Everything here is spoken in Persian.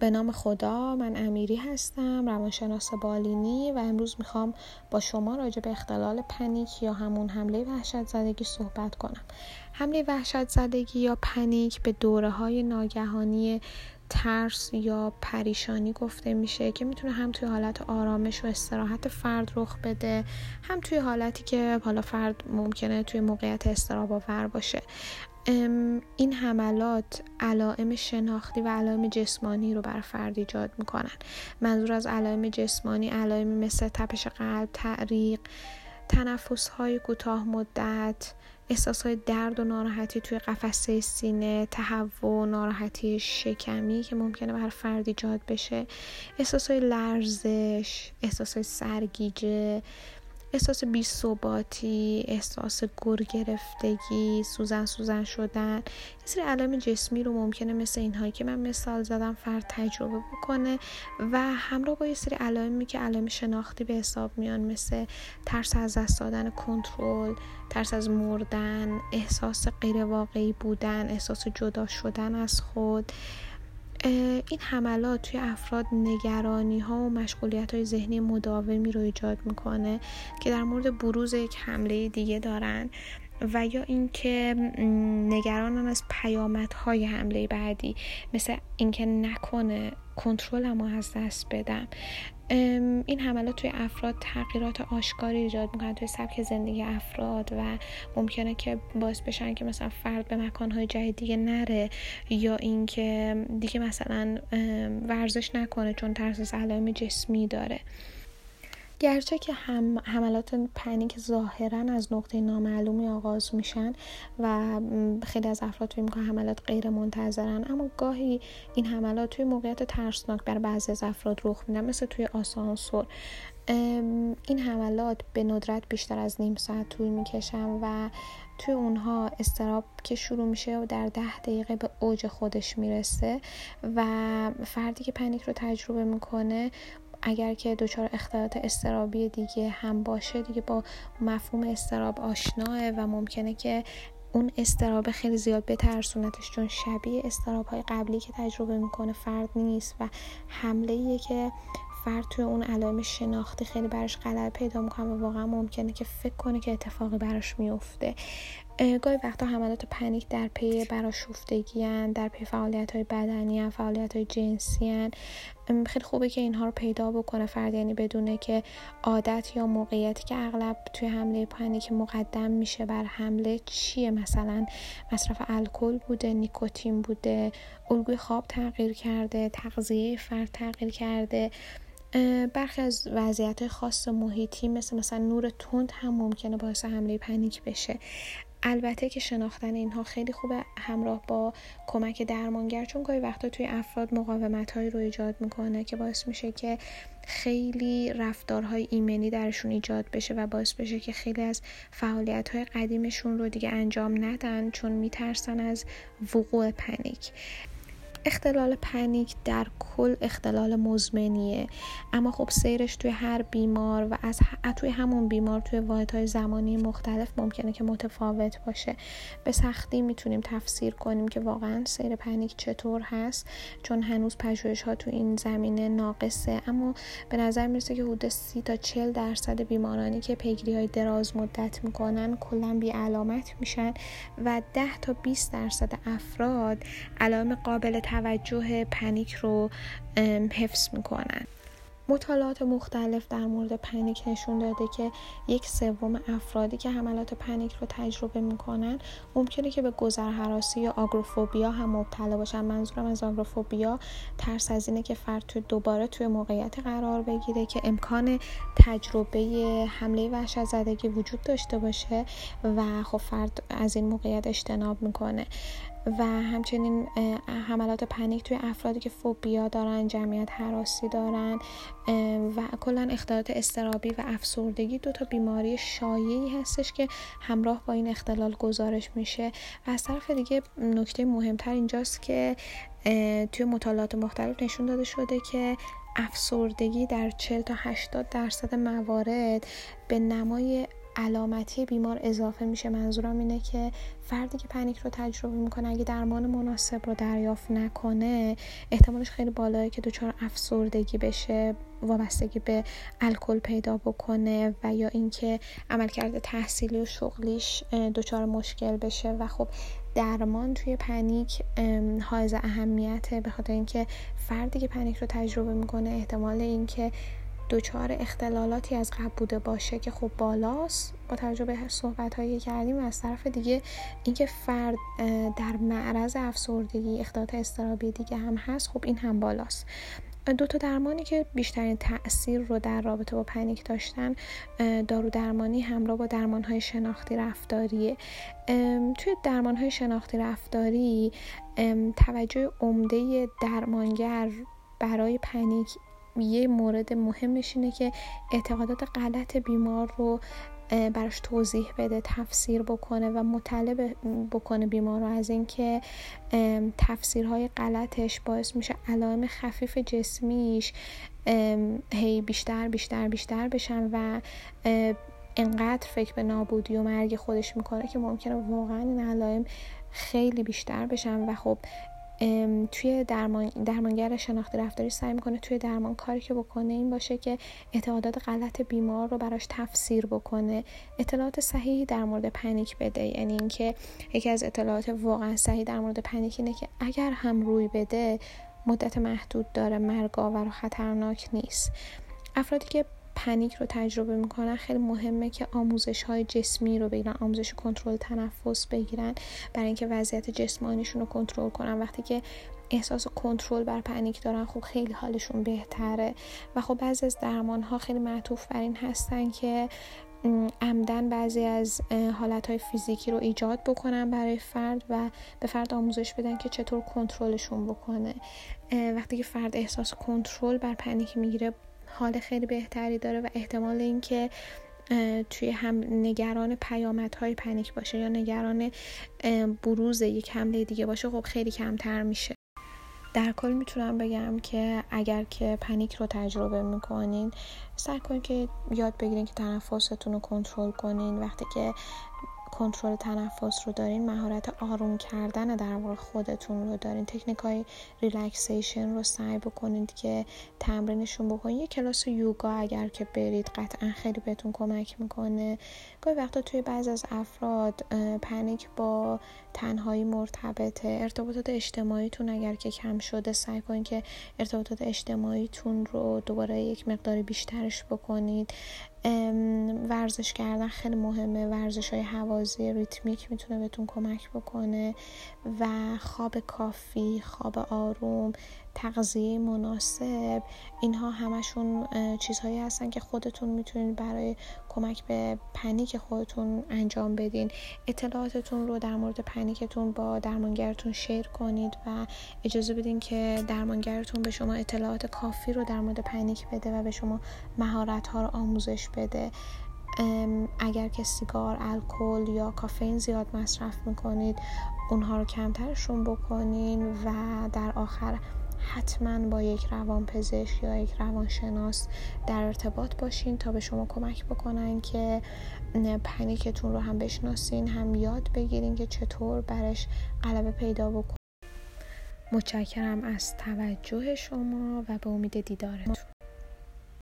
به نام خدا، من امیری هستم، روانشناس بالینی و امروز میخوام با شما راجع به اختلال پنیک یا همون حمله وحشت زدگی صحبت کنم. حمله وحشت زدگی یا پنیک به دوره‌های ناگهانی ترس یا پریشانی گفته میشه که میتونه هم توی حالت آرامش و استراحت فرد رخ بده، هم توی حالتی که حالا فرد ممکنه توی موقعیت اضطراب‌آور باشه. این حملات علائم شناختی و علائم جسمانی رو بر فرد ایجاد میکنن. منظور از علائم جسمانی علائم مثل تپش قلب، تعریق، تنفس‌های کوتاه مدت، احساس‌های درد و ناراحتی توی قفسه سینه، تهوع، ناراحتی شکمی که ممکنه بر فرد ایجاد بشه، احساس‌های لرزش، احساس‌های سرگیجه، احساس بی‌ثباتی، احساس گر گرفتگی، سوزن شدن. یه سری علائم جسمی رو ممکنه مثل اینهایی که من مثال زدم فرد تجربه بکنه و همراه با یه سری علائمی که علائم شناختی به حساب میان مثل ترس از دست دادن کنترل، ترس از مردن، احساس غیر واقعی بودن، احساس جدا شدن از خود. این حملات توی افراد نگرانی ها و مشغولیت های ذهنی مداومی رو ایجاد میکنه که در مورد بروز یک حمله دیگه دارن و یا اینکه نگرانن از پیامدهای حمله بعدی، مثل اینکه نکنه کنترلم رو از دست بدم. این حملات توی افراد تغییرات آشکاری ایجاد میکنن توی سبک زندگی افراد و ممکنه که باعث بشن که مثلا فرد به مکانهای جدید دیگه نره یا اینکه دیگه مثلا ورزش نکنه چون ترس از علائم جسمی داره. گرچه که حملات پنیک ظاهراً از نقطه نامعلومی آغاز میشن و خیلی از افراد فکر میکنن حملات غیر منتظرن، اما گاهی این حملات توی موقعیت ترسناک بر بعضی از افراد رخ میدن، مثل توی آسانسور. این حملات به ندرت بیشتر از نیم ساعت طول میکشن و توی اونها استراب که شروع میشه و در 10 دقیقه به اوج خودش میرسه و فردی که پنیک رو تجربه میکنه اگر که دچار اختلالات اضطرابی دیگه هم باشه دیگه با مفهوم اضطراب آشناه و ممکنه که اون اضطراب خیلی زیاد بترسونتش، چون شبیه اضطراب‌های قبلی که تجربه میکنه فرد نیست و حمله‌ایه که فرد توی اون علائم شناختی خیلی براش غلبه پیدا میکنه و واقعا ممکنه که فکر کنه که اتفاقی براش میفته. گاهی وقتا حملات پنیک در پی برآشفتگی هستند، در پی فعالیت‌های بدنی هستند، فعالیت‌های جنسی هستند. خیلی خوبه که اینها رو پیدا بکنه فرد، یعنی بدونه که عادت یا موقعیتی که اغلب توی حمله پنیک مقدم میشه بر حمله چیه، مثلا مصرف الکل بوده، نیکوتین بوده، الگوی خواب تغییر کرده، تغذیه فرد تغییر کرده، برخی از وضعیت‌های خاص محیطی مثل نور تند هم ممکنه باعث حمله پنیک بشه. البته که شناختن اینها خیلی خوبه همراه با کمک درمانگر، چون گاهی وقتا توی افراد مقاومت‌هایی رو ایجاد میکنه که باعث میشه که خیلی رفتارهای ایمنی درشون ایجاد بشه و باعث بشه که خیلی از فعالیت‌های قدیمشون رو دیگه انجام ندن چون میترسن از وقوع پنیک. اختلال پنیک در کل اختلال مزمنیه، اما خب سیرش توی هر بیمار و توی همون بیمار توی واحدهای زمانی مختلف ممکنه که متفاوت باشه. به سختی میتونیم تفسیر کنیم که واقعا سیر پنیک چطور هست، چون هنوز پژوهش‌ها تو این زمینه ناقصه، اما به نظر میرسه که حدود 30-40% بیمارانی که پیگیری‌های دراز مدت میکنن کلاً بی علامت میشن و 10-20% افراد علائم قابل توجه پنیک رو حفظ میکنن. مطالعات مختلف در مورد پنیک نشون داده که 1/3 افرادی که حملات پنیک رو تجربه میکنن ممکنه که به گذرهراسی یا آگورافوبیا هم مبتلا باشن. منظورم از آگورافوبیا ترس از اینه که فرد دوباره توی موقعیت قرار بگیره که امکان تجربه حمله وحشت زدگی وجود داشته باشه و خب فرد از این موقعیت اجتناب میکنه. و همچنین حملات پنیک توی افرادی که فوبیا دارن، جمعیت هراسی دارن و کلا اختلالات اضطرابی و افسردگی 2 بیماری شایعی هستش که همراه با این اختلال گزارش میشه. و از طرف دیگه نکته مهمتر اینجاست که توی مطالعات مختلف نشون داده شده که افسردگی در 40-80% موارد به نمای علامتی بیمار اضافه میشه. منظورم اینه که فردی که پنیک رو تجربه میکنه اگه درمان مناسب رو دریافت نکنه احتمالش خیلی بالاییه که دچار افسردگی بشه، وابستگی به الکل پیدا بکنه و یا اینکه عملکرد تحصیلی و شغلیش دچار مشکل بشه. و خب درمان توی پنیک حائز اهمیته، به خاطر اینکه فردی که پنیک رو تجربه میکنه احتمال اینکه دچار اختلالاتی از قبل بوده باشه که خب بالاست با توجه به صحبت‌هایی که کردیم. و از طرف دیگه اینکه فرد در معرض افسردگی، اختلالات اضطرابی دیگه هم هست، خب این هم بالاست. دو تا درمانی که بیشترین تأثیر رو در رابطه با پنیک داشتن دارو درمانی همراه با درمان‌های شناختی رفتاریه. توی درمان‌های شناختی رفتاری توجه عمده درمانگر برای پنیک یه مورد مهمش اینه که اعتقادات غلط بیمار رو براش توضیح بده، تفسیر بکنه و مطلع بکنه بیمار رو از این که تفسیرهای غلطش باعث میشه علائم خفیف جسمیش هی بیشتر بشن و انقدر فکر به نابودی و مرگ خودش میکنه که ممکنه واقعا این علائم خیلی بیشتر بشن. و خب توی درمانگر شناختی رفتاری سعی میکنه توی درمان کاری که بکنه این باشه که اعتقادات غلط بیمار رو براش تفسیر بکنه، اطلاعات صحیحی در مورد پنیک بده. یعنی اینکه یکی از اطلاعات واقعا صحیح در مورد پنیک اینه که اگر هم روی بده مدت محدود داره، مرگ‌آور و خطرناک نیست. افرادی که پنیک رو تجربه میکنن خیلی مهمه که آموزش‌های جسمی رو بگیرن، آموزش کنترل تنفس بگیرن برای اینکه وضعیت جسمانیشون رو کنترل کنن. وقتی که احساس کنترل بر پنیک دارن خب خیلی حالشون بهتره. و خب بعضی از درمان‌ها خیلی معطوف بر این هستن که عمدن بعضی از حالتهای فیزیکی رو ایجاد بکنن برای فرد و به فرد آموزش بدن که چطور کنترلشون بکنه. وقتی که فرد احساس کنترل بر پنیک میگیره حال خیلی بهتری داره و احتمال اینکه توی هم نگران پیامدهای پنیک باشه یا نگران بروز یک حمله دیگه باشه خب خیلی کمتر میشه. در کل میتونم بگم که اگر که پنیک رو تجربه میکنین سعی کنین که یاد بگیرین که تنفستون رو کنترل کنین. وقتی که کنترل تنفس رو دارین مهارت آروم کردن در واقع خودتون رو دارین. تکنیک‌های ریلکسیشن رو سعی بکنید که تمرینشون بکنید. یه کلاس یوگا اگر که برید قطعا خیلی بهتون کمک میکنه. گاهی وقتا توی بعضی از افراد پنیک با تنهایی مرتبطه. ارتباطات اجتماعیتون اگر که کم شده سعی کنید که ارتباطات اجتماعیتون رو دوباره یک مقدار بیشترش بکنید. ورزش کردن خیلی مهمه، ورزش‌های هوازی ریتمیک میتونه بهتون کمک بکنه و خواب کافی، خواب آروم، تغذیه مناسب، اینها همشون چیزهایی هستن که خودتون میتونید برای کمک به پنیک خودتون انجام بدین. اطلاعاتتون رو در مورد پنیکتون با درمانگرتون شیر کنید و اجازه بدین که درمانگرتون به شما اطلاعات کافی رو در مورد پنیک بده و به شما مهارت‌ها رو آموزش بده. اگر که سیگار، الکل یا کافئین زیاد مصرف میکنید اونها رو کمترشون بکنین و در آخر حتما با یک روانپزشک یا یک روانشناس در ارتباط باشین تا به شما کمک بکنن که پنیکتون رو هم بشناسین، هم یاد بگیرین که چطور برش غلبه پیدا بکنین. متشکرم از توجه شما و به امید دیدارتون.